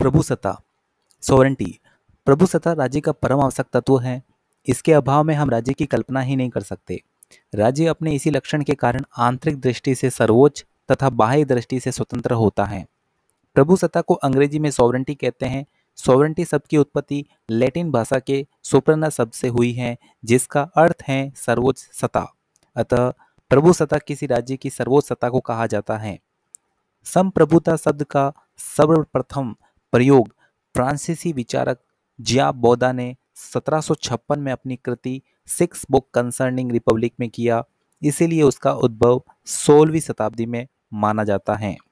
प्रभुसत्ता sovereignty. प्रभुसत्ता राज्य का परम आवश्यक तत्व है। इसके अभाव में हम राज्य की कल्पना ही नहीं कर सकते। राज्य अपने इसी लक्षण के कारण आंतरिक दृष्टि से सर्वोच्च तथा बाह्य दृष्टि से स्वतंत्र होता है। प्रभुसत्ता को अंग्रेजी में सॉवरेंटी कहते हैं। सॉवरेंटी शब्द की उत्पत्ति लैटिन भाषा के सुपरना शब्द से हुई है, जिसका अर्थ है सर्वोच्च सत्ता। अतः प्रभुसत्ता किसी राज्य की सर्वोच्च सत्ता को कहा जाता है। संप्रभुता शब्द का सर्वप्रथम प्रयोग फ्रांसीसी विचारक जिया बौदा ने 1756 में अपनी कृति सिक्स बुक कंसर्निंग रिपब्लिक में किया। इसीलिए उसका उद्भव 16वीं शताब्दी में माना जाता है।